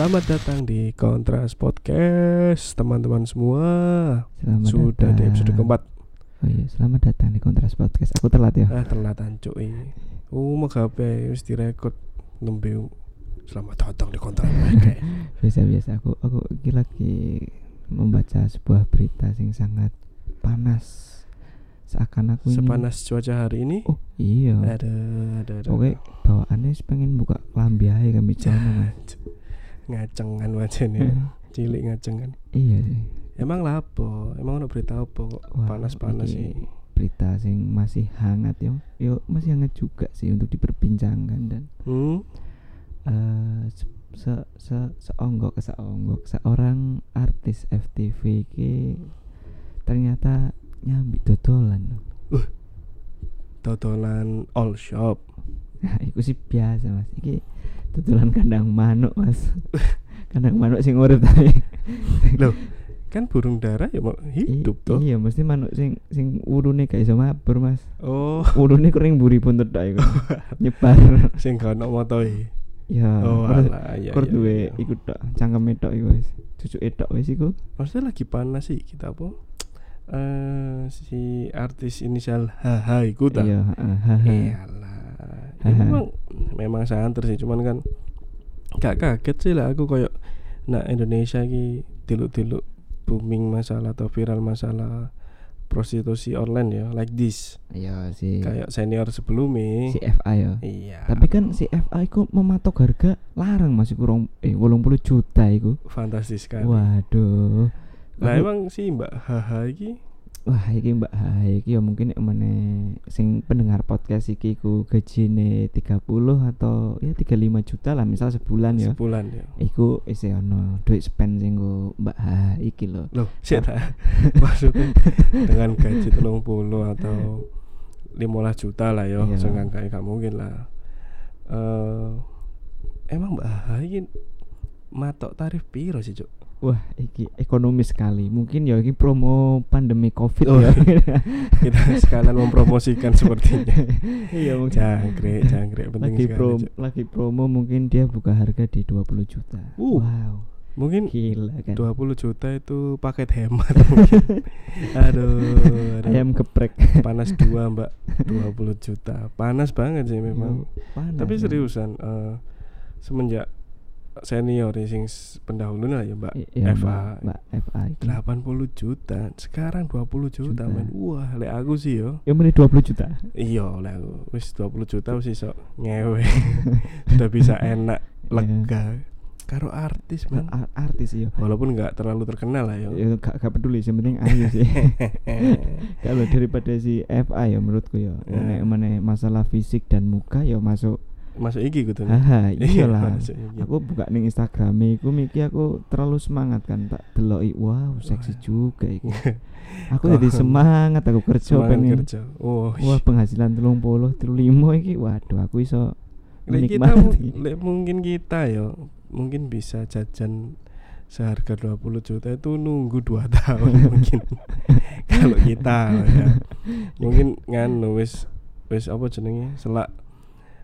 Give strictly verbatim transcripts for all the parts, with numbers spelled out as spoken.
Selamat datang di Kontras Podcast, teman-teman semua. Selamat Sudah datang. Di episode keempat. Oh iya, selamat datang di Kontras Podcast. Aku telat ya. Ah, telatan cuy. Oh, H P wis direkod nembe. Selamat datang di Kontras Podcast. Biasa-biasa aku aku lagi membaca sebuah berita yang sangat panas. Seakan aku sepanas ini, cuaca hari ini. Oh iya. Ada ada ada. Oke, bawaannya pengen buka lambi ae kami jalan. Ngacengan wajahnya. Cilik ngacengan. Iya sih. Emang lapo, emang ono berita apa kok panas-panas sih. Berita sing masih hangat yo. Yo masih hangat juga sih untuk diperbincangkan dan hmm? uh, se se seonggok seonggok seorang artis F T V ki ternyata nyambi dodolan. Uh, dodolan all shop. Nah, iku sih biasa, Mas. Iki dodolan kandang manuk, Mas. Kandang manuk sing urip ae. Loh, kan burung dara ya hidup I- toh. Iya, mesti manuk sing sing urune gak iso mabur, Mas. Oh, urune kering mburi buntut ae kok. Nyebar sing gak ono motoe. Ya, oh, ala, ya, kur duwe iku tok, cangkeme tok iku wis. Cucuke tok wis iku. Maksudnya lagi panas sih kita apa? Uh, si artis inisial H H iku ta. Iya, H H. Ya memang memang santer sih, cuman kan gak kaget sih lah aku koyo nak Indonesia iki diluk-diluk booming masalah atau viral masalah prostitusi online ya, like this. Iya sih. Kayak senior sebelumnya si F A ya. Iya. Tapi kan si F A iku mematok harga larang masih kurang eh delapan puluh juta iku. Fantastis sekali. Waduh. Lah emang sih Mbak Haha iki. Wah, iki Mbak Haha iki ya mungkin nek meneh sing pendengar podcast iki ku gajine tiga puluh atau ya tiga puluh lima juta lah misal sebulan ya. Sebulan ya. Iku isih ono duit spend sing ku Mbak Haha iki lho. Loh, sik ta. Maksudku dengan gaji tiga puluh atau lima belas juta lah ya, sengang kae gak mungkin lah. Uh, emang Mbak Haha iki matok tarif piro sih, Cuk? Wah, iki ekonomis sekali. Mungkin ya iki promo pandemi Covid oh, ya. Kita sekalian mempromosikan sepertinya. Iya, mungkin jangkrik, jangkrik penting lagi sekali. Prom, lagi promo mungkin dia buka harga di dua puluh juta. Uh, wow. Mungkin gila kan. dua puluh juta itu paket hemat mungkin. Aduh, aduh. Ayam geprek. Panas dua, Mbak. dua puluh juta. Panas banget sih memang. Ya, panas, tapi seriusan uh, semenjak senior racing pendahulunya ya Mbak iya, F A Mbak F A itu. delapan puluh juta sekarang dua puluh juta, juta. Men wah lek aku sih yo yo meni dua puluh juta iya lek aku wis dua puluh juta wis iso ngewe udah bisa enak lega karo artis men Ar- artis yo walaupun enggak terlalu terkenal lah yo yo gak gak peduli sing penting ayu sih kalau daripada si F A ya menurutku yo nek meneh masalah fisik dan muka yo masuk masuk iki gitu. Haha, iyalah. Aku buka ning Instagram-e iku miki aku terlalu semangat kan tak deloki. Wow, seksi juga iki. Aku jadi semangat aku kerja pengen. Kerja. Oh, wah, penghasilan tiga puluh, tiga puluh lima iki. Waduh, aku iso nikmati. Lek mungkin kita ya, mungkin bisa jajan seharga dua puluh juta itu nunggu dua tahun mungkin. Kalau kita ya. Mungkin nganu wis wis apa jenenge? Selak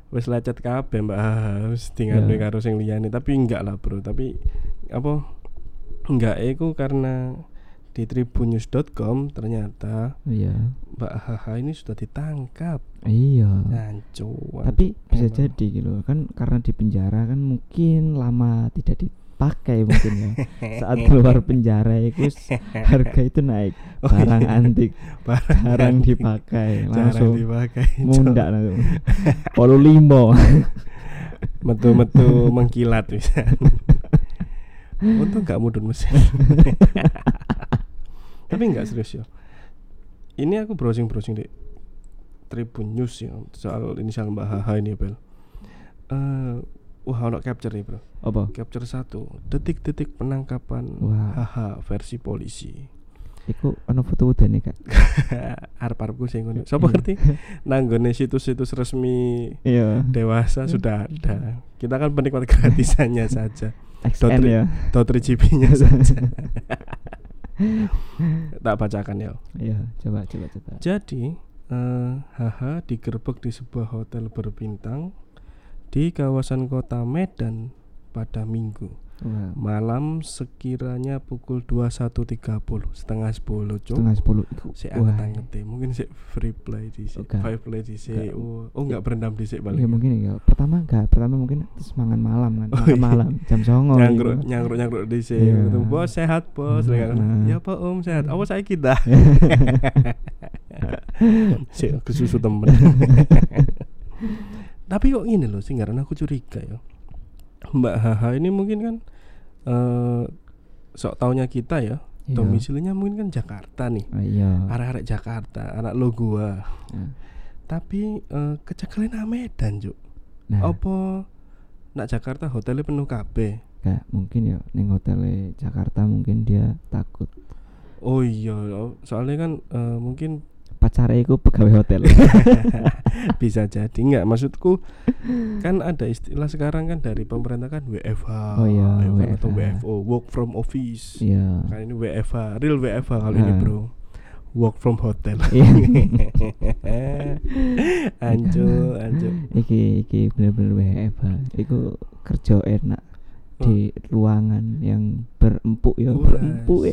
wis lecet kabeh Mbak harus tinggal yeah. Karo sing liyane tapi enggak lah bro tapi apa enggak iku karena di tribunnews dot com ternyata yeah. Mbak Haha ini sudah ditangkap iya ancuan tapi bisa Eman. Jadi gitu kan karena di penjara kan mungkin lama tidak di pakai mungkin ya saat keluar penjara itu harga itu naik barang oh, iya. Antik barang, barang dipakai langsung mundak langsung polo limo metu-metu mengkilat bisa untung gak mudun mesin tapi gak serius ya ini aku browsing-browsing di Tribun News ya soal inisial Mbak Haha ini Bel uh, wah, ono capture nih bro. Apa? Capture satu, detik-detik penangkapan Haha versi polisi. Iku ono foto udane kak. Arep-arepku sing ngono. Sopo ngerti? Nanggone situs-situs resmi iya. Dewasa sudah ada. Kita kan penikmat gratisannya saja. X N ya. .tiga G B-nya saja. Tak bacakan ya. Iya, coba coba coba. Jadi, uh, Haha digerebek di sebuah hotel berbintang di kawasan kota Medan pada Minggu. hmm. malam sekiranya pukul dua puluh satu tiga puluh, setengah sepuluh cuk. Setengah sepuluh itu. Si angkatan ngetik, mungkin si free play di si, five play di si. Gak. Oh, oh enggak berendam di si balik. Ya mungkin ya. Pertama enggak, pertama mungkin semangat malam kan. Makan oh, iya. malam jam songo. Nyangkruk, gitu. nyangkruk, nyangkruk di si. Yeah. Gitu. Bos sehat, Bos. Nah, nah. Ya Pak Om sehat. Apa saya kita? Si kesusu temen. Tapi kok ini loh singgaran aku curiga ya. Mbak Haha ini mungkin kan uh, sok taunya kita ya, iya. domisilinya mungkin kan Jakarta nih. Oh, iya. Arek-arek Jakarta, anak lo gua. Nah. Tapi uh, kecekelin Medan, Juk. Nah. Apa nak Jakarta hotelnya penuh kabeh? Nah, mungkin ya ning hotelnya Jakarta mungkin dia takut. Oh iya, soalnya kan uh, mungkin pacare iku pegawai hotel. Bisa jadi, enggak maksudku kan ada istilah sekarang kan dari pemerintah kan W F H, oh, iya, W F H. Atau W F O, work from office. Iya. Kan ini W F H, real W F H kalau nah. ini bro. Work from hotel. Anjur, anjur. Iki iki bener-bener W F H. Iku kerja enak oh. di ruangan yang berempuk ya, berempuk.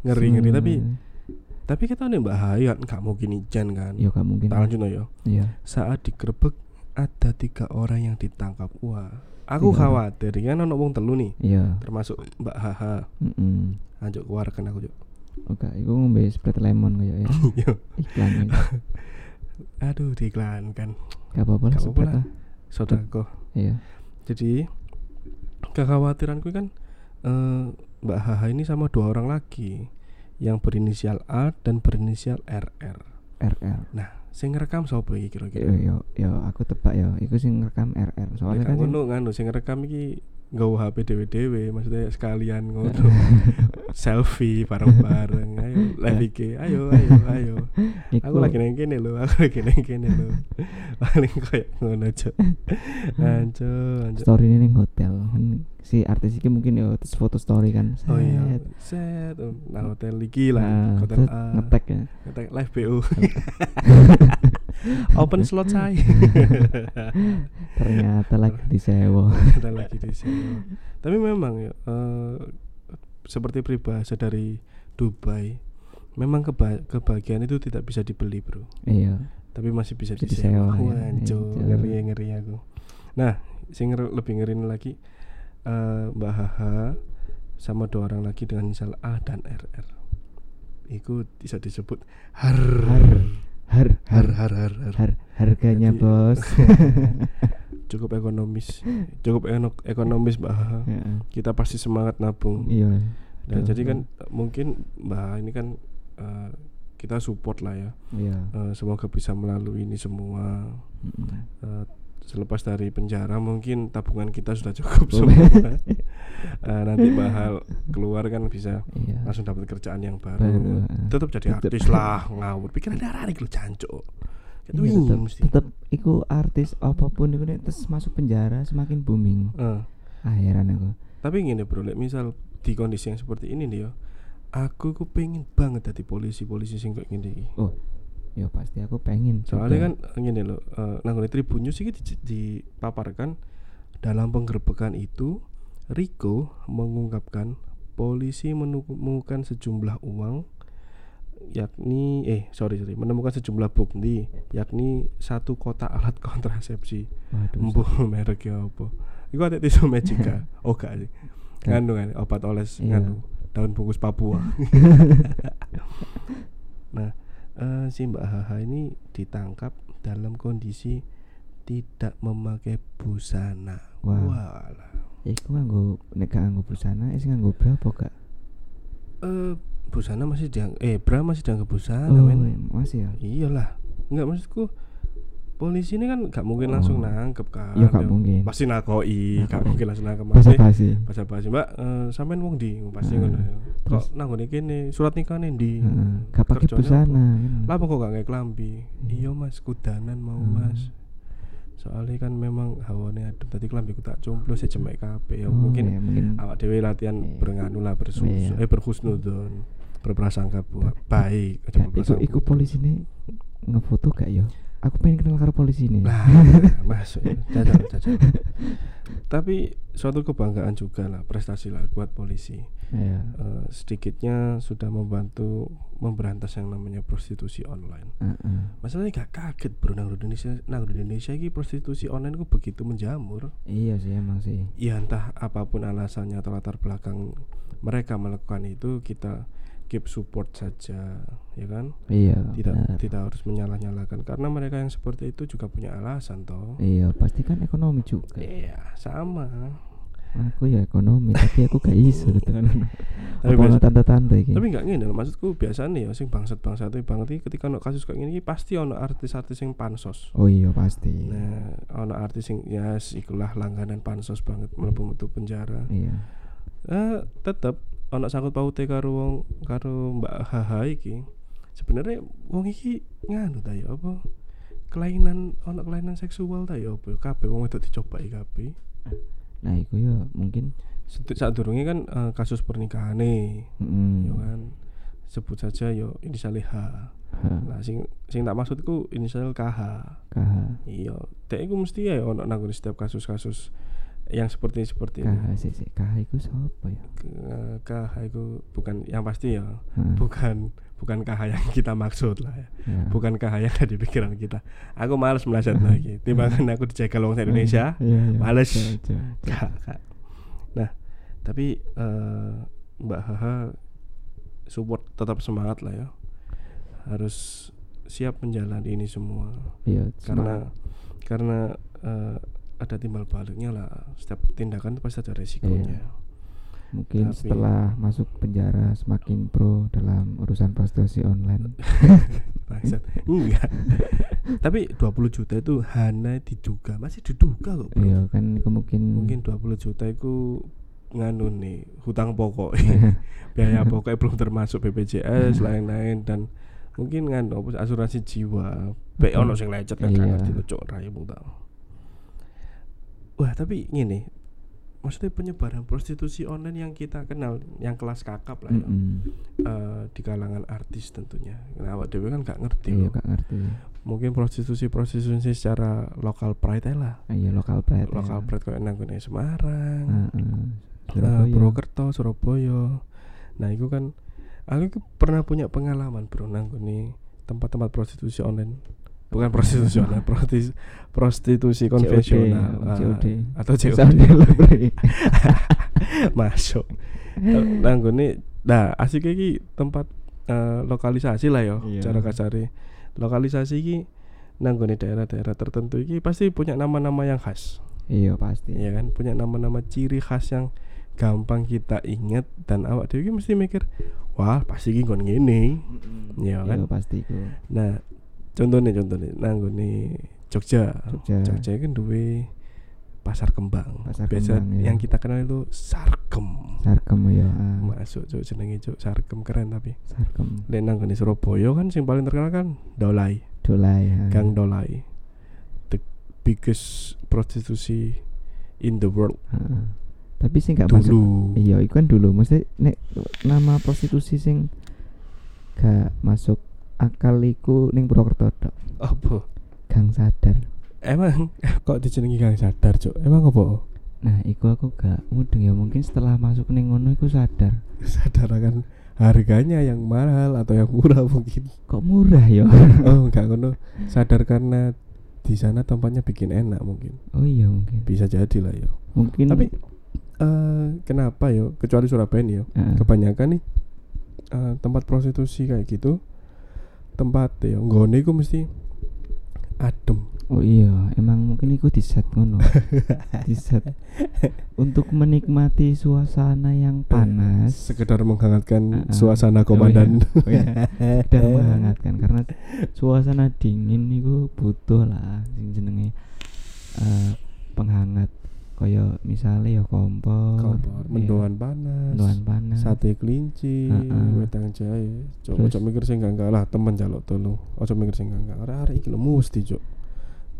Ngeri-ngeri tapi Tapi kita nih Mbak Hayat nggak mungkin ijen kan? Iya nggak mungkin. Lanjutnya ya. Iya. Saat digerebek ada tiga orang yang ditangkap. Wah, aku tiga khawatir kan ono wong telu nih. Iya. Termasuk Mbak Haha. Heeh. Anjuk keluarkan aku, Juk. Oke, iku ngombe Sprite lemon koyo ya. Iya. Iklan. Aduh, diiklankan. Enggak apa-apa lah Sprite. Saudaraku. Iya. Jadi kekhawatiranku kan uh, Mbak Haha ini sama dua orang lagi yang berinisial A dan berinisial R R. R R. Nah, sing ngerekam sapa iki kira-kira? Yo yo aku tebak yo, iku sing ngerekam R R. Soalnya kan ngono kan, sing ngerekam iki nggawa H P dhewe-dhewe, maksudnya sekalian ngono. Selfie bareng-bareng. Ayo live iki. Ayo ayo ayo. Aku lagi nang kene lho, aku lagi nang kene lho. Paling koyo ngono, Cuk. Anjur, anjur. Story ini ning hotel. Si artis iki mungkin yo terus foto story kan. Set. Oh iya. Set. Nah, hotel iki lah, nah, hotel A. Ngetek ya. Ngetek live B O. Open slot saya. Ternyata lagi disewa. Ternyata lagi disewa. Tapi memang ya uh, seperti peribahasa dari Dubai, memang keba- kebahagiaan itu tidak bisa dibeli, Bro. Iya. Tapi masih bisa disewa. Hancur, ngeri-ngeri aku. Nah, sing lebih ngerin lagi Uh, Mbak Haha sama dua orang lagi dengan misal A dan R R. Iku bisa disebut har har har har har har harganya. Jadi, bos. Cukup ekonomis, cukup ekonomis Mbak Haha. Ya. Kita pasti semangat nabung. Iya. Dan ya, jadi kan mungkin Mbak ini kan uh, kita support lah ya. Iya. Uh, semoga bisa melalui ini semua. Mm-hmm. Uh, Selepas dari penjara mungkin tabungan kita sudah cukup semua. uh, nanti mahal keluar kan bisa iya. langsung dapat kerjaan yang baru. baru Tetap jadi tetep. artis lah ngawur. Pikiran arek lu jancuk. Iya, tetap iku artis apapun iku nek terus masuk penjara semakin booming. Uh. Ah, heran aku. Tapi ngene bro, misal di kondisi yang seperti ini nih yo, aku ku pengen banget dadi polisi-polisi sing kok ngene iki. Oh. Ya pasti aku pengen. Soalnya juga kan gini loh, uh, nanggone Tribun News ini dipaparkan dalam penggerebekan itu Riko mengungkapkan polisi menemukan sejumlah uang yakni eh sorry sorry menemukan sejumlah bukti yakni satu kotak alat kontrasepsi. Waduh, merek ya apa? Iku ada tisu magica. Oh gak sih. Ngandung obat oles ngandung daun bungkus Papua. Nah, Uh, si Mbak Haha ini ditangkap dalam kondisi tidak memakai busana. Wow. Walah. Iku nganggo nek nganggo busana, sing nganggo bra apa gak? Eh, busana masih diang eh bra masih dianggap busana, oh, men. Masih ya? Iyalah. Enggak maksudku. Polisi ini kan gak mungkin oh. langsung nangkep kan. Ya gak mungkin. Pasti nakoi, gak mungkin langsung nangkep. Basa-basi. Basa-basi, Mbak, uh, sampean wong ndi? Pasti ngono. Kok nang ngene kene, surat nikahne ndi? Heeh. Gak pakai busana. Lah kok gak nggae klambi? Iya, Mas, kudanan mau, hmm. Mas. Soalnya kan memang hawane adem. Tadi klambiku tak jomplo sik jemek kabeh. Ya oh, mungkin, ya, mungkin awak dhewe latihan ya. Bernganu lah bersusun, ya. eh berhusnudzon, berprasangka baik. Aja berprasangka. Iku polisine ngefoto gak ya? Aku pengen kenal karo polisi ini. Nah, masuk. Jajal, jajal. Tapi suatu kebanggaan juga lah, prestasi lah buat polisi. Yeah. Uh, sedikitnya sudah membantu memberantas yang namanya prostitusi online. Uh-uh. Masalahnya gak kaget bro, nang Indonesia, nang Indonesia ini prostitusi online kok begitu menjamur. Iya sih, emang sih. Ya entah apapun alasannya atau latar belakang mereka melakukan itu, kita keep support saja, ya kan? Iya. Tidak benar. Tidak harus menyalah-nyalakan, karena mereka yang seperti itu juga punya alasan toh. Iya, pasti kan ekonomi juga. Iya, sama. Aku ya ekonomi, tapi aku gak iso gitu kan. Tapi biasa tanda-tanda iki. Tapi enggak ngene, maksudku biasane ya sing bangsat-bangsat iki banget iki ketika ono kasus kayak ngene iki pasti ono artis-artis sing pansos. Oh iya, pasti. Nah, ono artis sing ya yes, ikulah langganan pansos banget mlebu metu penjara. Iya. Eh, tetep anak sangkut paute karo wong karo Mbak Haha iki. Sebenarnya wong iki nganu ta ya apa? Kelainan, anak kelainan seksual ta ya apa? Kabeh wong wedok dicobai kabeh. Nah, iku ya mungkin sadurunge kan uh, kasus pernikahanane. Mm. Ya kan. Sebut saja ya inisial H. Nah, sing sing tak maksudku inisial K H. K H. Iya, dek iku mesti ya ono nang setiap kasus-kasus yang seperti seperti ini. K H itu siapa ya? K H itu bukan yang pasti ya. Hmm. Bukan bukan K H yang kita maksud lah ya. Ya. Bukan K H yang ada di pikiran kita. Aku malas melacat lagi. Timbangan aku dijagal orang Indonesia. Ya, ya, malas. Ya, ya, ya. Nah, tapi uh, Mbak H H support, tetap semangat lah ya. Harus siap menjalani ini semua. Ya, karena karena uh, ada timbal baliknya lah, setiap tindakan pasti ada resikonya. Iya. Mungkin tapi setelah masuk penjara semakin pro dalam urusan prostitusi online. Maksud, enggak. Tapi dua puluh juta itu hanya diduga, masih diduga kok bro. Iya kan, mungkin mungkin dua puluh juta itu nganu nih hutang pokok. Biaya pokoknya belum termasuk B P J S lain-lain, dan mungkin nganu asuransi jiwa. Baik ono sing lecet kan ngerti cocok rae mung tak. Wah, tapi gini, maksudnya penyebaran prostitusi online yang kita kenal, yang kelas kakap lah ya, mm-hmm. uh, di kalangan artis tentunya. Nah, awak dhewe kan gak ngerti. Iya, gak ngerti. Mungkin prostitusi-prostitusi secara local pride lah. Iya, local pride. Local pride koyo nang ngene Semarang, Surabaya, Purwokerto, Surabaya. Nah, itu kan aku pernah punya pengalaman bro nang ngene tempat-tempat prostitusi online. Bukan prostitusi online, prostitusi, prostitusi konvensional atau C O D. Masuk. Nang ngene, nah asik iki tempat uh, lokalisasi lah yo, yeah. Cara kasare. Lokalisasi iki nang ngene daerah-daerah tertentu iki pasti punya nama-nama yang khas. Iya, pasti. Iya kan, punya nama-nama ciri khas yang gampang kita ingat, dan awak dhewe iki mesti mikir, wah, pasti iki nggon ngene. Iya kan? Iya, pasti iku. Nah, contohnya contohnya nanggone Jogja. Jogja Jogja kan duwe pasar kembang. Pasar biasa kembang, yang ya. Kita kenal itu sarkem. Sarkem ya. Masuk cuk jenenge cuk sarkem keren tapi. Sarkem. Lek nanggone Surabaya kan sing paling terkenal kan Dolai. Dolai. Ya. Gang Dolai. The biggest prostitusi in the world. Ha. Tapi sing gak masuk. Iya, iku kan dulu mesti nek nama prostitusi sing gak masuk akaliku ning Purwokerto tok. Apa? Gang Sadar. Emang kok dijenengi Gang Sadar, Cuk? Emang apa? Nah, iku aku gak mudeng ya, mungkin setelah masuk ning ngono iku sadar. Sadar kan harganya yang mahal atau yang murah mungkin. Kok murah ya? Oh, enggak ngono. Sadar karena di sana tempatnya bikin enak mungkin. Oh iya, mungkin. Bisa jadi lah ya. Mungkin. Tapi uh, kenapa ya? Kecuali Surabaya nih ya. Uh. Kebanyakan nih uh, tempat prostitusi kayak gitu tempat ya nggone iku mesti adem. Oh iya, emang mungkin iku diset ngono. Diset untuk menikmati suasana yang panas, sekedar menghangatkan uh, suasana komandan. Oh iya. Oh iya. Dan menghangatkan karena suasana dingin niku butuh lah sing jenenge uh, penghangat. Kaya misalnya ya kompor, kompor mendoan, iya. Panas, mendoan panas, sate kelinci, uh-uh. Wedang jahe. Ojo mikir sing gak enggak lah, temen jaluk tolong. Ojo mikir sing gak enggak. Arek-arek iki lho mesti, Cuk.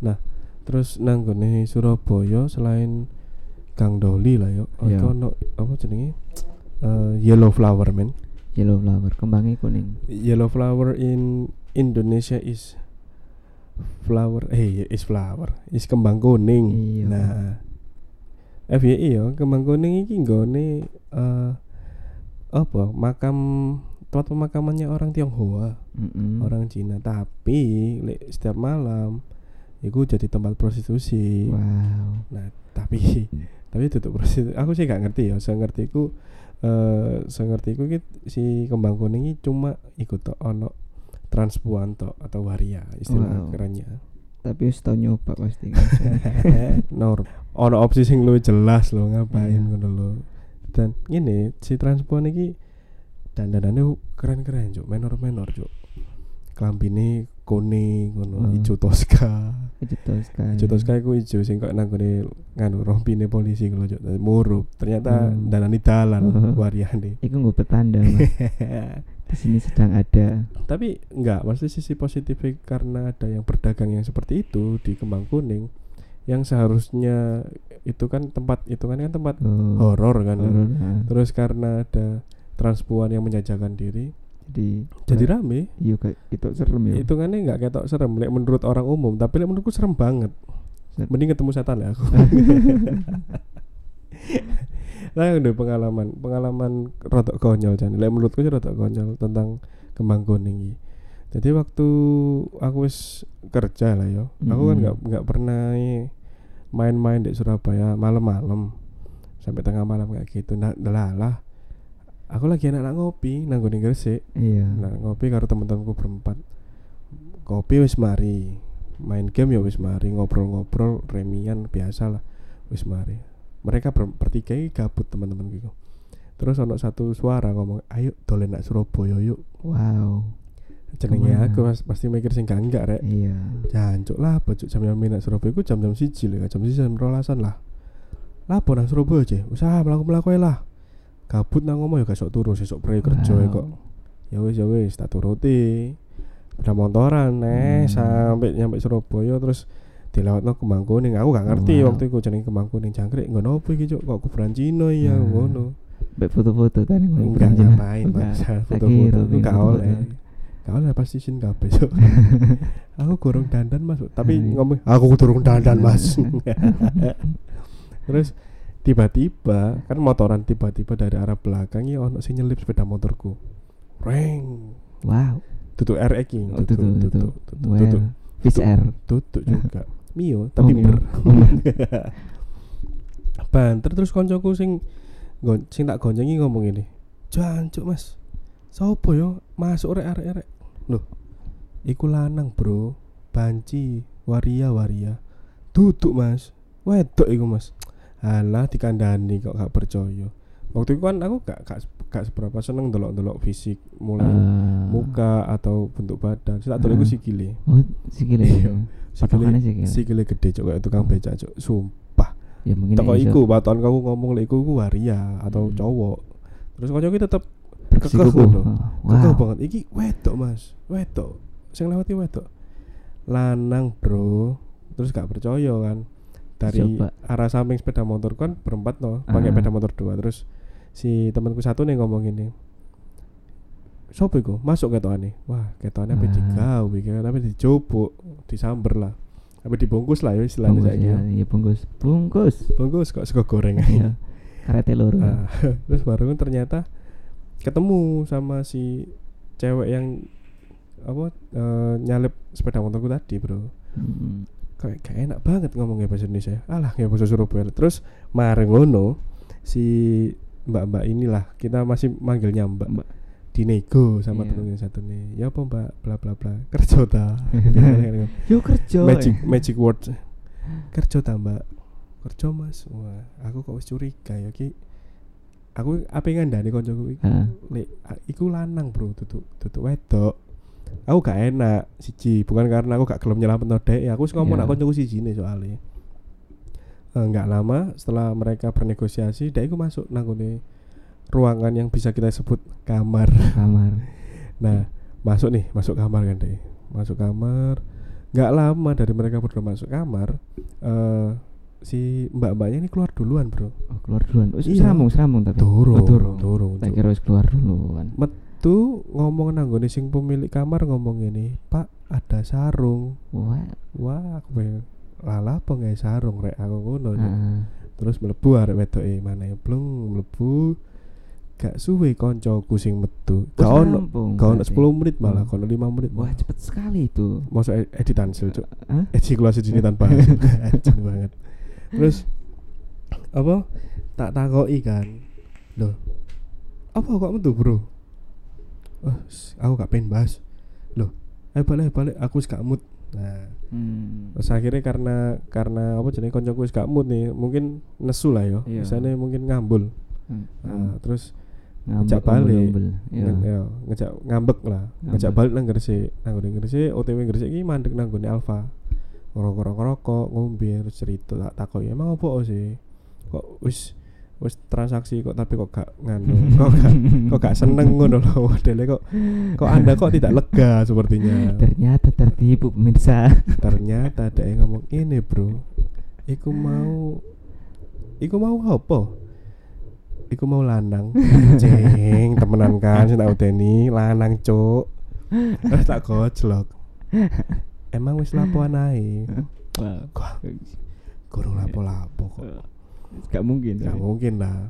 Nah, terus nang gone Surabaya selain Gang Doli lah ya, ono apa jenenge? Uh, yellow flower men. Yellow flower, kembangnya kuning. Yellow flower in Indonesia is flower, eh hey, is flower, is kembang kuning. Iya. Nah, F Y I ya, kembang kuning iki nggone uh, apa makam tempat pemakamannya orang Tionghoa, mm-hmm. orang Cina, tapi le, setiap malam iku jadi tempat prostitusi. Wow. Nah, tapi tapi tutup prostitusi. Aku sih gak ngerti ya, saya ngerti iku eh uh, sengertiku ki si kembang kuning iki cuma iku tok ono transpuan tok atau waria istilah wow. kerennya. Tapi wis tau nyoba pasti. Nor. Ono opsi sing luwih jelas lho ngapain ngono lho. Dan ngene si transpuan iki dandane keren-keren juk, menor-menor juk. Klambine kuning ngono, wow. ijo toska. Ijo toska. Ijo toska iku ijo sing kok nanggone nganu rompine polisi ngono juk. Murup. Ternyata hmm. dalani dalan uh-huh. wariane. Iku nggo petanda. Di sini sedang ada. Tapi enggak, maksudnya sisi positif karena ada yang berdagang yang seperti itu di Kembang Kuning yang seharusnya itu kan tempat itu kan kan tempat oh. horor kan. Horror, kan. Terus karena ada transpuan yang menjajakan diri. Jadi jadi rame. Iya kayak itu serem ya. Itu kan enggak ketok serem lek menurut orang umum, tapi lek menurutku serem banget. Mending ketemu setan ya aku. Lah udah pengalaman, pengalaman rotok konyol jan. Lek menurutku sih rotok konyol tentang kembang kuning iki. Jadi waktu aku wis kerja lah yo. Mm-hmm. Aku kan enggak enggak pernah main-main di Surabaya malam-malam. Sampai tengah malam kayak gitu. Nah, lah aku lagi enak-enak ngopi nang Gunung Gresik. Iya. Nah, ngopi karo teman-temanku berempat. Kopi wis mari. Main game ya wis mari, ngobrol-ngobrol remian biasalah wis mari. Mereka bertiga gabut teman-teman gitu. Terus ono satu suara ngomong, "Ayo dolen nak Surabaya yuk." Wow. Jenenge aku mas, pasti mikir sing gak enggak rek. Iya. Jancuk lah bocok jam-jam nak Surabaya ku jam-jam siji lho, jam siji jam dua belasan lah. Lapo nang Surabaya je, usaha mlaku-mlaku lah. Kabut nang ngomong ya gak sok turu sesuk pre kerja wow. kok. Ya wis ya wis tak turuti. Udah montoran neh hmm. sampai nyampe Surabaya terus dilewatno Kembang Kuning. Aku gak ngerti wow. waktu iku jenenge Kembang Kuning jangkrik ngono opo iki cuk kok kuburan Cina ya hmm. ngono. Mbek foto-foto kan kuburan Cina. Ngapain masalah foto-foto iku gak oleh. Gak oleh pasti sin kabeh cuk. Aku gorong dandan Mas, tapi ngomong aku gorong dandan Mas. Terus tiba-tiba kan motoran tiba-tiba dari arah belakang ya ono sing nyelip sepeda motorku. Reng. Wow. Tutuk R X iki. Oh, tutuk tutuk tutuk tutuk. V C R tutuk juga. Mio tapi oh, ber. Banter terus koncoku sing gon sing tak goncengi ngomong ngene. Jancuk Mas. Sopo yo masuk rek arek-arek. Loh. Iku lanang, Bro. Banci, waria-waria. Tutuk Mas. Wedok iku Mas. Alah dikandani kok gak percaya. Waktu itu kan aku gak gak, gak seberapa seneng delok-delok fisik, mulai uh. muka atau bentuk badan. Saya tak delok iku sikile. Oh, sikile. Iya. Sikile, sikile. Sikile gede cok kayak tukang becak cok. Sumpah. Ya mungkin teko iku baton aku ngomong lek iku ku waria atau hmm. cowok. Terus kanca iki tetep kekeh ngono. Kekeh banget. Iki wedok, Mas. Wedok. Sing lewati wedok. Lanang, Bro. Terus gak percaya kan. Dari Coba. arah samping sepeda motor kan berempat no, pakai sepeda motor dua. Terus si temanku satu nih ngomong gini, "Sopo iku? Masuk ketokane." Wah, ketokane ape digawe, ketokane ape dicobok, disamber lah. Ape dibungkus lah ya istilahnya saiki. Ya, ya bungkus. Bungkus. Bungkus kok sego goreng ae. Karete loro. Terus baru ternyata ketemu sama si cewek yang apa e, nyalip sepeda motorku tadi, Bro. Hmm. Kayak gak enak banget ngomongnya bahasa Indonesia. Alah, kayak bahasa Surabaya. Terus mare ngono si mbak-mbak inilah, kita masih manggilnya mbak. Mbak. Dinego sama yeah. temennya satu nih. Ya apa mbak bla bla bla. Kerja ta. Yo kerja. Magic magic word. Kerja ta mbak. Kerja Mas. Wah, aku kok wis curiga ya ki. Aku ape ngandani kancaku iki. Lek iku lanang Bro, tutuk tutuk wedok. Aku gak enak siji bukan karena aku gak gelem nyelametno dhek, aku wis ngomong nak kancaku sijine soalnya. Enggak lama setelah mereka bernegosiasi, dhek iku masuk nang gone ruangan yang bisa kita sebut kamar. Kamar. Nah, masuk nih, masuk kamar kan dhek. Masuk kamar. Enggak lama dari mereka berdua masuk kamar, eh si mbak-mbaknya ini keluar duluan, Bro. Oh, keluar duluan. Wis iya. seramung-seramung tapi. Turun, turun, turun. Tak kira wis keluar duluan. Met- Itu ngomong nanggone sing pemilik kamar ngomong ini, "Pak, ada sarung." Wah, wah aku pengen lala pengen sarung rek aku ngono. Uh. Terus mlebu arek wedoke maneh blung mlebu. Gak suwe koncoku sing metu. Gak ono, gak ono sepuluh menit malah, gak ono lima menit. Wah, cepet sekali itu. Mosok editan sih, Cuk. Ejikulasi dini tanpa hasil. Anjing banget. Terus apa? Tak takoki kan. Loh. Apa kok metu, Bro? Oh, aku gak pengen bahas. Loh, ayo balik balik aku wis gak mood. Nah. Hmm. Terus akhirnya karena karena apa jenenge koncoku wis gak mood nih, mungkin nesu lah yo. Biasanya mungkin ngambul. Hmm. Nah, terus ngejak balik, ya. Nge- ngejak ngambek lah, ngambek. Ngejak balik nang Gresik, nang Gresik, O T W Gresik iki mandek nang gone Alfa. Rokok-rokok, ngombe terus cerita tak takoki, emang opo sih? Kok wis wis transaksi kok tapi kok gak nganu, kok gak kok gak seneng ngono lho modele kok kok Anda kok tidak lega sepertinya. Ternyata tertipu pemirsa. Ternyata ada yang ngomong ini, Bro. Iku mau iku mau opo? Iku mau lanang, ceng temenan kan, saya tahu Denny, lanang cuk, terus tak gojlok. Emang wis lapoan ae? Kok, kurang lapo-lapo kok. Gak mungkin, gak mungkin lah.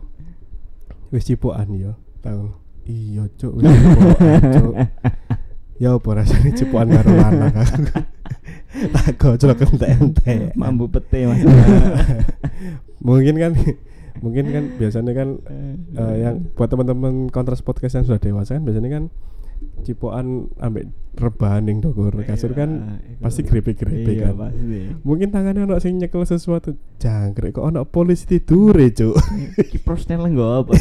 Wis cipokan yo, tahu? Iya cuk, wis cipokan cuk. Ya apa rasanya cipokan karo lanang? Tak gojlok ente-ente. Mambu pete mas. Mungkin kan. Mungkin kan biasanya kan uh, yang buat teman-teman Kontras Podcast yang sudah dewasa kan biasanya kan cipokan ambek rebahan ning dokor kasur kan iya, pasti grepek-grepek iya, kan. Pasti. Mungkin tangannya ono sing nyekel sesuatu. Jangkrik kok ono polisi tidure, Cuk. Kiprosne lenggo apa.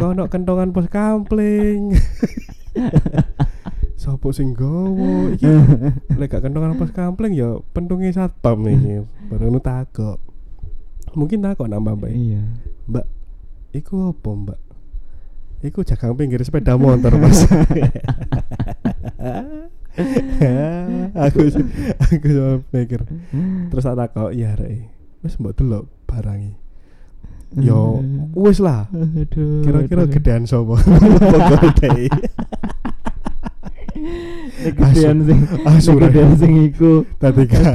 Kok ono kentongan pos kampling. Sopo sing gowo iki? Lek gak kentongan pos kampling ya pentunge satpam iki. Baru takok. Mungkin tak kok nambah Mbak. Iya. Mbak, iku apa Mbak? Iku jagang pinggir sepeda motor Mas. aku aku cuma pikir. Terus tak takok, ya rek. Wis mbok delok barangi. Yo wis lah. Aduh. Kira-kira gedean sapa? Pokokte. Gedean sing gedean sing iku. Tadi kan.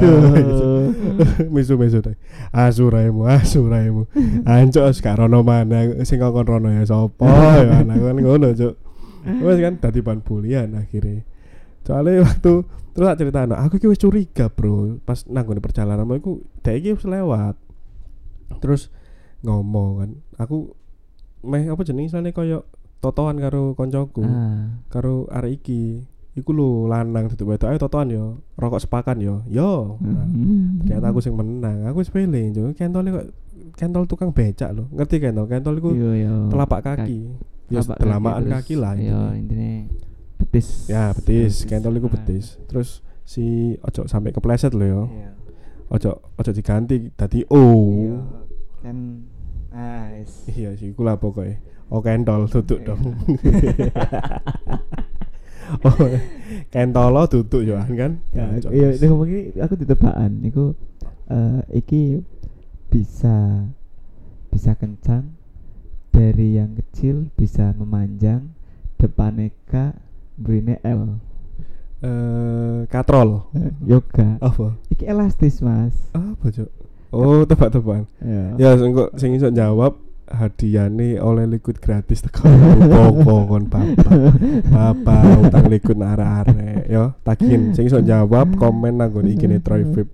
Misu-misu teh. Asuraimu, asuraimu. Ancuk gak rono maneh sing kon rono ya sapa ya anak kan ngono, Cuk. Wis kan dadi ban bulian akhire. Soale waktu terus tak critano, aku ki wis curiga, Bro. Pas nang ngene perjalananmu iku dhek iki wis lewat. Terus ngomong kan, aku meh apa jenenge isane koyo totoan karo koncoku. Ah. Karo arek iki. Iku lho lanang duduk wedok ayo totoan yo, rokok sepakan yo. Yo. Nah, ternyata aku sing menang. Aku wis pele, Cuk. Kentole kok kentol tukang becak lho. Ngerti kentol? Kentol iku telapak kaki. Ya telamaan kaki lah intine. Yo intine betis. Ya, betis. Kentol iku betis. Terus si ojo sampai kepleset lho yo. Iya. Ojo ojo diganti dadi O. Iya. Kan ah wis. Iya, iku lah pokoke. O kentol duduk dong. Oh, kentolo duduk Johan kan? Ya, iya, nek ngomongi aku ditebakan niku uh, iki bisa bisa kencang dari yang kecil bisa memanjang depane K mrene L. Eh uh, katrol yoga. Apa? Iki elastis, Mas. Apa, Cuk? Oh, tebak-tebakan. Ya, ya engko sing iso jawab hadiahnya oleh liquid gratis teko pokok kon papa papa utang liquid arek-arek yo takin sing iso jawab komen nang gone iki ne Troy Vape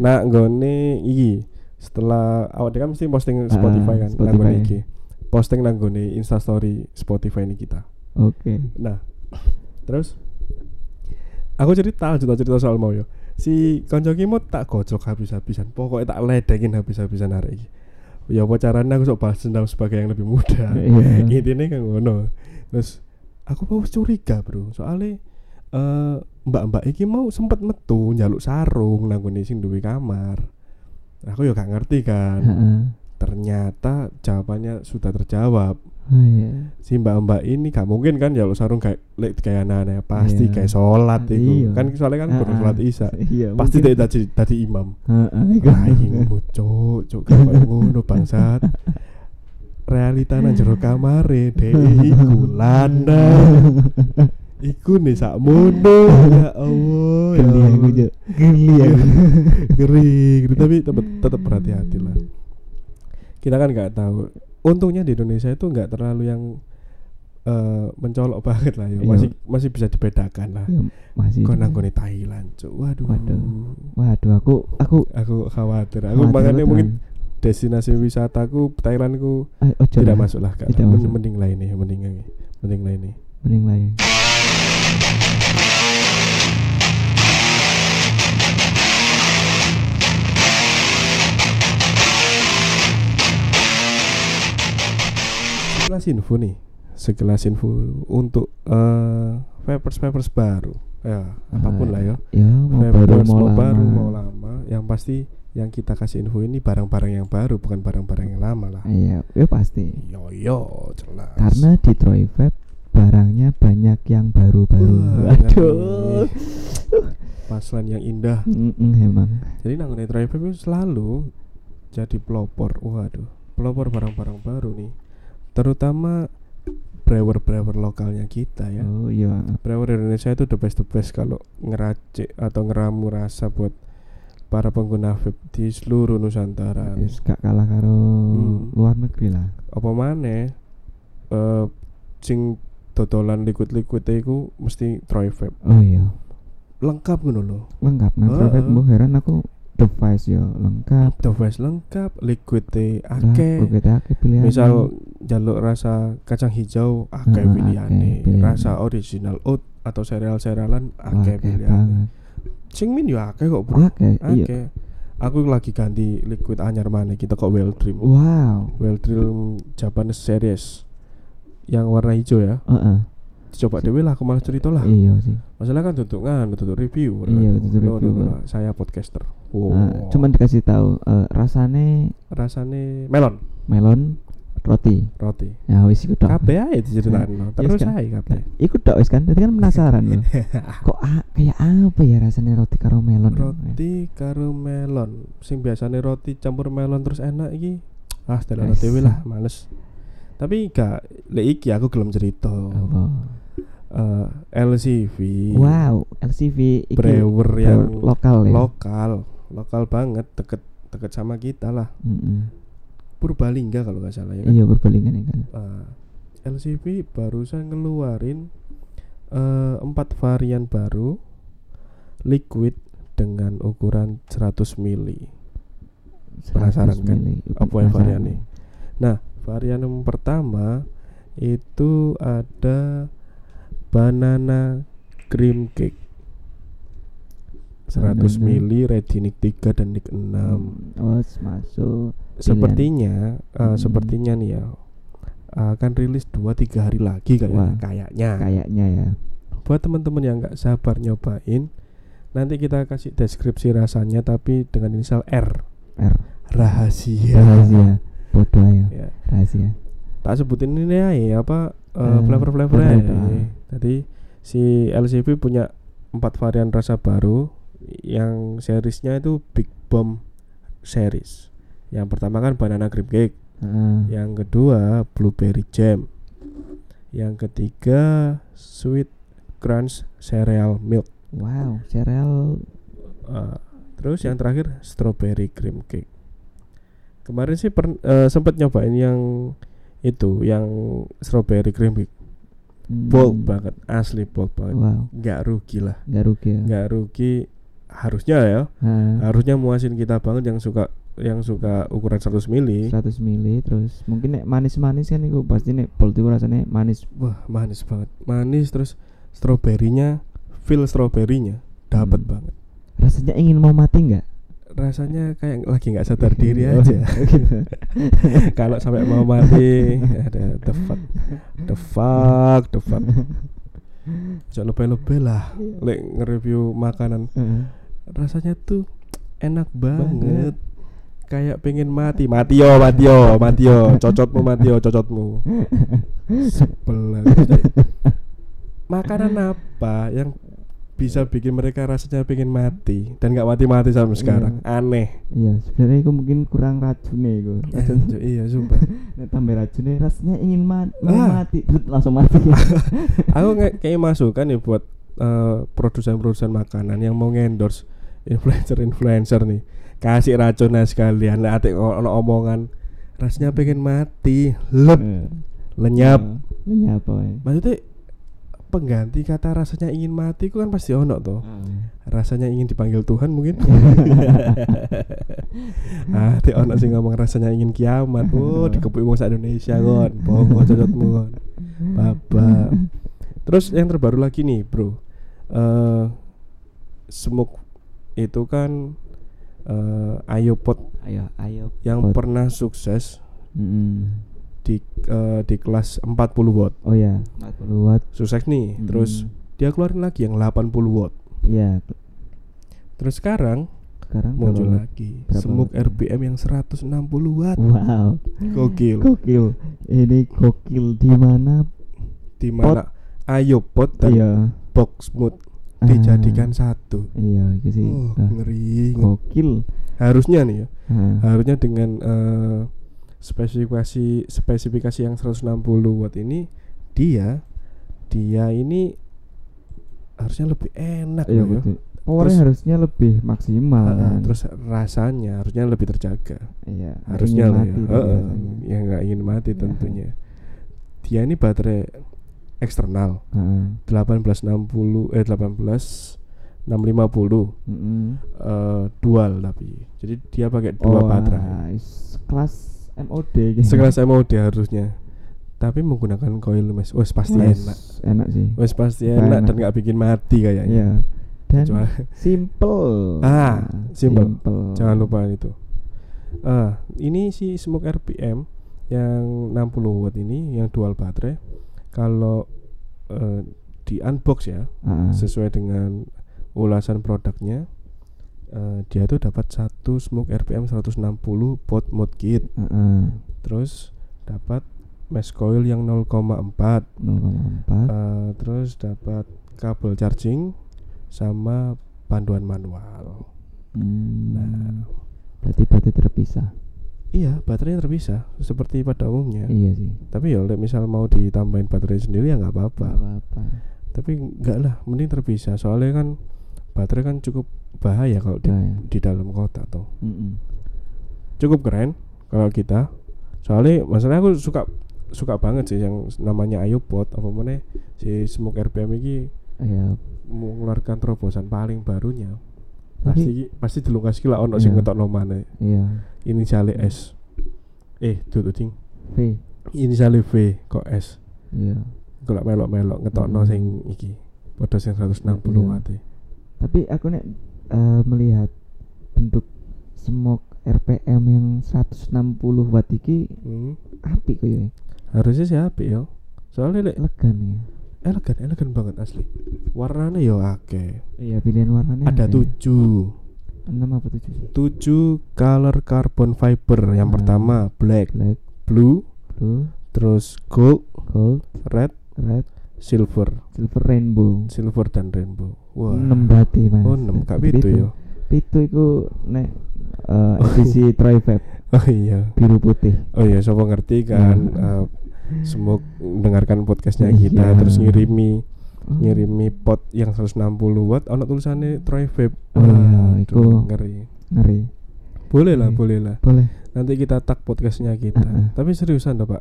nak gone iki setelah awake kan mesti posting Spotify kan nang gone iki posting nang gone Insta story Spotify ini kita oke okay. Nah terus aku cerita cerita soal mau yo si kanca ki mot tak gojok habis-habisan pokoke tak ledekin habis-habisan arek iki. Ya apa caranya aku sok bahas tentang sebagai yang lebih muda yeah. Intinya kan ngono. Terus aku mau curiga Bro soalnya uh, mbak-mbak iki mau sempet metu njaluk sarung nanggone sing duwe kamar. Aku ya gak ngerti kan. Uh-uh. Ternyata jawabannya sudah terjawab. Oh, yeah. Si mbak-mbak ini gak mungkin kan njaluk sarung kayak kayak anak-anak pasti yeah. Kayak sholat itu yeah. Kan soalnya kan uh-uh. Kurang sholat isya yeah, pasti dari tadi tadi imam. Aing bocok cok kayak ngono bangsat. Realita nang jero kamare dhek iku lanang. Iku nih sak mono ya Allah ya aku geli ya. Geri, tapi tetap tetap berhati-hati lah. kita kan nggak tahu. Untungnya di Indonesia itu nggak terlalu yang uh, mencolok banget lah ya, masih iya. masih bisa dibedakan lah. Iya, masih. Konangkoni Thailand, cuy. Waduh. Waduh. Waduh, aku aku aku khawatir. Aku makanya mungkin destinasi wisataku Thailandku Ay, oh, tidak masuk lah kan. Mending lah ini, mending ini. Mending lah ini. Mending lah ini. Sekelas info nih, sekelas info untuk uh, vapers-vapers baru, ya ah, apapun lah ya, ya mau vapers baru, mau, baru lama. mau lama, yang pasti yang kita kasih info ini barang-barang yang baru, bukan barang-barang yang lama lah. Iya, ya pasti. Yo yo, jelas. Karena di Troy Vape barangnya banyak yang baru-baru. Uh, Aduh. Paslan yang indah. Mm-mm, emang. Jadi nang Troy Vape selalu jadi pelopor. Waduh, pelopor barang-barang baru nih. Terutama brewer-brewer lokalnya kita ya. Oh iya. Brewer Indonesia itu the best the best kalau ngeracik atau ngeramu rasa buat para pengguna vape di seluruh Nusantara. Yes, gak kalah karo hmm. luar negeri lah. Apa maneh eh sing dodolan liquid-liquide iku mesti Troy Vape. Oh iya. Lengkap ngono lho. Lengkap nang Troy Vape mbuh heran aku. Device ya lengkap, device lengkap, liquide akeh, misal jaluk rasa kacang hijau akeh nah, pilihane, rasa original oat atau serial-serialan akeh pilihane, sing min yo akeh kok bro, akeh, akeh. Aku lagi ganti liquid anyar maneh kita kok Well Dream, wow, Well Dream Japanese series yang warna hijau ya, uh-uh. coba dewe lah, aku malah cerita lah. Iya sih. Masalah kan tuntutan, tuntut review. Iya, tuntut review. Kan. Saya podcaster. Wow. Nah, cuman dikasih tahu uh, rasane rasane melon. Melon roti. Roti. Ya wis iku tok. Kabeh ae diceritani. Terus ae kabeh. Iku tok wis kan. Tadi kan penasaran lho. Kok a- kayak apa ya rasane roti karo melon? Roti karo melon. Sing biasane roti campur melon terus enak iki. Ah, tenan dewe lah, males. Tapi gak lek iki aku gelem cerita. Apa? Uh, L C V. Wow, L C V iki brewer yang lokal ya. Lokal, lokal banget, deket deket sama kita lah. Mm-hmm. Purbalingga kalau enggak salah ya. Iya, kan? Purbalingga nih kan. Uh, L C V barusan ngeluarin uh, empat varian baru liquid dengan ukuran seratus mililiter. Penasaran kan? Apa yang varian nih? Nah, varian yang pertama itu ada banana cream cake seratus mililiter, retinic tiga dan nick enam. Oh, masuk. Sepertinya uh, hmm. sepertinya nih ya akan rilis dua tiga hari lagi kayaknya. Kayaknya. Kayaknya ya. Buat teman-teman yang enggak sabar nyobain, nanti kita kasih deskripsi rasanya tapi dengan inisial R. R. Rahasia. Rahasia. Bodoh ya. ya. Rahasia. Tak sebutin ini ya apa uh, flavor-flavornya. Ya. Jadi si L C V punya empat varian rasa baru yang seriesnya itu Big Bomb series. Yang pertama kan banana cream cake. Uh. Yang kedua blueberry jam. Yang ketiga sweet crunch cereal milk. Wow, cereal. Uh, terus yang terakhir strawberry cream cake. Kemarin sih per, uh, sempat nyobain yang itu yang strawberry cream cake, hmm. bold banget, asli bold banget, wow. Gak rugi lah, gak rugi, ya. Gak rugi harusnya ya, ha. harusnya muasin kita banget yang suka yang suka ukuran seratus mililiter, seratus mililiter, terus mungkin nek manis-manis kan itu pasti nek bold itu rasanya manis, wah manis banget, manis terus stroberinya, feel stroberinya dapat hmm. banget, rasanya ingin mau mati nggak? Rasanya kayak lagi nggak sadar diri aja. Kalau sampai mau mati ada the fuck, the fuck, the fuck. Jangan lebih-lebih lah. Lek nge-review makanan, rasanya tuh enak banget. Kayak pengen mati, mati yo, mati yo, mati yo, cocotmu mati yo, cocotmu. Sebelah. Makanan apa yang bisa bikin mereka rasanya pengen mati dan nggak mati-mati sampai sekarang? Iya. Aneh. Iya, sebenarnya itu mungkin kurang racunnya itu. Racun eh, iya, sumpah. Nah, tambah racunnya rasanya ingin mat- ah. mati, langsung mati. Aku nggak kayak masukan ya buat uh, produsen-produsen makanan yang mau endorse influencer-influencer nih, kasih racunnya sekalian. Lah, atik ono omongan rasanya pengen mati, lep, yeah. lenyap, yeah. lenyap boy. Maksudnya pengganti kata rasanya ingin mati itu kan pasti ono toh. Mm. Rasanya ingin dipanggil Tuhan mungkin. Ah, ti ono sing ngomong rasanya ingin kiamat. Oh, dikepuk wong sak Indonesia kon. Bongo cocotmu kon. Babak. Terus yang terbaru lagi nih, Bro. Uh, Smoke itu kan uh, Ayopod. Ayo, Ayopod. Yang pernah sukses. Mm. di uh, di kelas empat puluh watt. Oh ya, empat puluh watt. Sukses nih. Hmm. Terus dia keluarin lagi yang delapan puluh watt. Iya. Terus sekarang sekarang muncul lagi Smoke R P M yang seratus enam puluh watt. Wow. Gokil. Gokil. Ini gokil di mana? Di mana Ayopod dan iya. Box Mood ah. dijadikan satu. Iya, itu sih. Oh, ah. ngeri. Gokil. Harusnya nih ya. Ah. Harusnya dengan uh, spesifikasi spesifikasi yang seratus enam puluh watt ini dia dia ini harusnya lebih enak iya, loh. Powernya harusnya lebih maksimal. Uh, kan. Terus rasanya harusnya lebih terjaga. Iya, harusnya loh. Ya. Uh, uh, ya nggak ingin mati tentunya. Dia ini baterai eksternal. Uh. delapan belas enam puluh eh delapan belas enam lima puluh mm-hmm. uh, dual tapi jadi dia pakai dua oh, baterai kelas M O D gitu. Sekelas M O D harusnya tapi menggunakan coil mesh wes pasti yes, enak enak sih wes pasti enak, enak dan nggak bikin mati kayaknya yeah. dan Cuma, simple ah simple. simple jangan lupa itu ah ini si Smoke R P M yang enam puluh watt ini yang dual baterai kalau uh, di unbox ya uh-huh. sesuai dengan ulasan produknya uh, dia itu dapat satu Smoke R P M seratus enam puluh pot mode kit uh-huh. terus dapat mesh coil yang nol koma empat uh, terus dapat kabel charging sama panduan manual hmm. nah berarti baterai terpisah iya baterai terpisah seperti pada umumnya iya sih tapi ya misal mau ditambahin baterai sendiri ya nggak apa-apa, gak apa-apa. Tapi enggak lah, mending terpisah soalnya kan baterai kan cukup bahaya kalau di, di dalam kota tuh. Mm-mm. Cukup keren kalau kita. Soalnya masalahnya aku suka suka banget sih yang namanya Ayopod apa mana si Smoke R P M ini Ayop. Mengeluarkan terobosan paling barunya. Pasti Tapi, pasti dilungkas kila ono sing ngetokno maneh. Iya. Inisiale S. Eh, tutu ting. V. Inisiale V kok S. Iya. Golak melok-melok ngetokno hmm. sing iki. Padha sing seratus enam puluh iya. watt. Tapi aku nek uh, melihat bentuk Smoke R P M yang seratus enam puluh watt iki hmm. apik koyo. Harusnya sih apik yo. Soalnya elegan ya. Elegan, elegan banget asli. Warnanya yo akeh. Iya, pilihan warnanya ada tujuh. enam apa tujuh sih? tujuh color carbon fiber. Yang ah. pertama black, black. Blue, blue, terus gold, gold, red, red, silver, silver rainbow, silver dan rainbow. Wah. enam berarti mas. Oh enam kak pitu yo. Pitu iku nek uh, oh. edisi Troy Vape. Oh iya. Biru putih. Oh iya, sapa ngerti kan uh, Smoke mendengarkan podcastnya kita iya. terus ngirimi oh. ngirimi pot yang seratus enam puluh watt ana tulisannya Troy Vape. Oh iya, iku ngeri. Ngeri. Boleh lah, boleh lah. Boleh. Nanti kita tag podcastnya kita. Uh-uh. Tapi seriusan toh, Pak.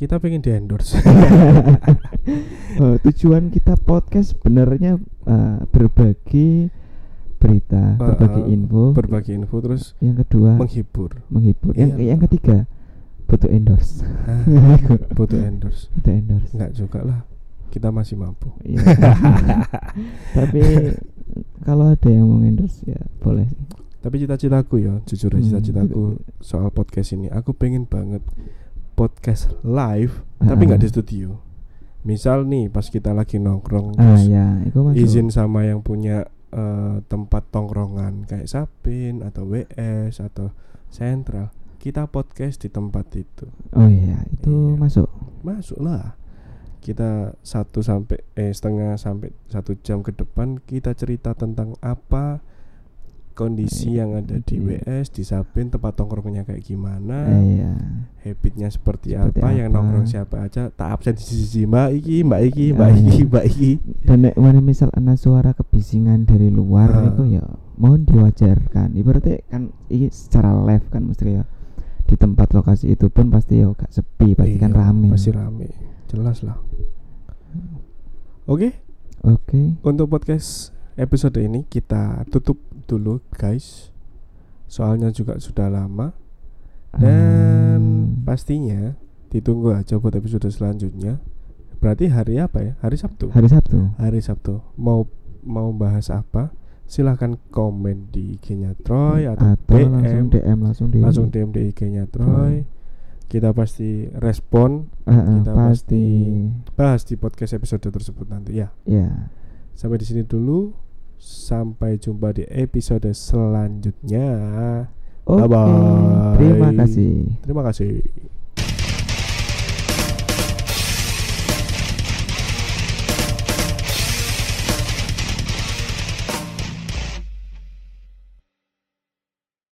Kita pengen di-endorse. Oh, tujuan kita podcast sebenarnya uh, berbagi berita, uh, berbagi info, berbagi info terus yang kedua menghibur. Menghibur. Yang yang ketiga butuh endorse. Butuh endorse. Butuh endorse. Enggak juga lah. Kita masih mampu. Iya. Tapi kalau ada yang mau endorse ya boleh sih. Tapi cita-citaku ya, jujur hmm. cita-citaku soal podcast ini aku pengen banget podcast live ah, tapi nggak ah. di studio. Misal nih pas kita lagi nongkrong ah, terus ya, izin sama yang punya uh, tempat tongkrongan kayak Sapin atau W S atau Sentral, kita podcast di tempat itu. Oh iya, itu iya. masuk. Masuk lah. Kita satu sampai eh setengah sampai satu jam ke depan kita cerita tentang apa kondisi yang ada di W S, di Sabin, tempat tongkrongnya kayak gimana, iya. habitnya seperti, seperti apa, apa, yang nongkrong siapa aja, tak absen di sisi mbak iki, mbak iki, mbak iki, mbak iki. Dan mana misal ana suara kebisingan dari luar, uh. itu ya mohon diwajarkan. Ibaratnya kan ini secara live kan mesti ya di tempat lokasi itu pun pasti ya gak sepi, pasti iya, kan rame. Pasti rame, jelas lah. Oke, okay? Oke. Okay. Untuk podcast episode ini kita tutup dulu guys. Soalnya juga sudah lama. Dan hmm. pastinya ditunggu aja buat episode selanjutnya. Berarti hari apa ya? Hari Sabtu. Hari Sabtu. Hari Sabtu. Mau mau bahas apa? Silahkan komen di I G-nya Troy atau, atau D M, langsung D M langsung, di langsung D M di I G-nya Troy. Hmm. Kita pasti respon, uh, uh, kita pasti bahas di podcast episode tersebut nanti ya. Yeah. Sampai di sini dulu. Sampai jumpa di episode selanjutnya. Okay. Bye bye. Terima kasih. Terima kasih.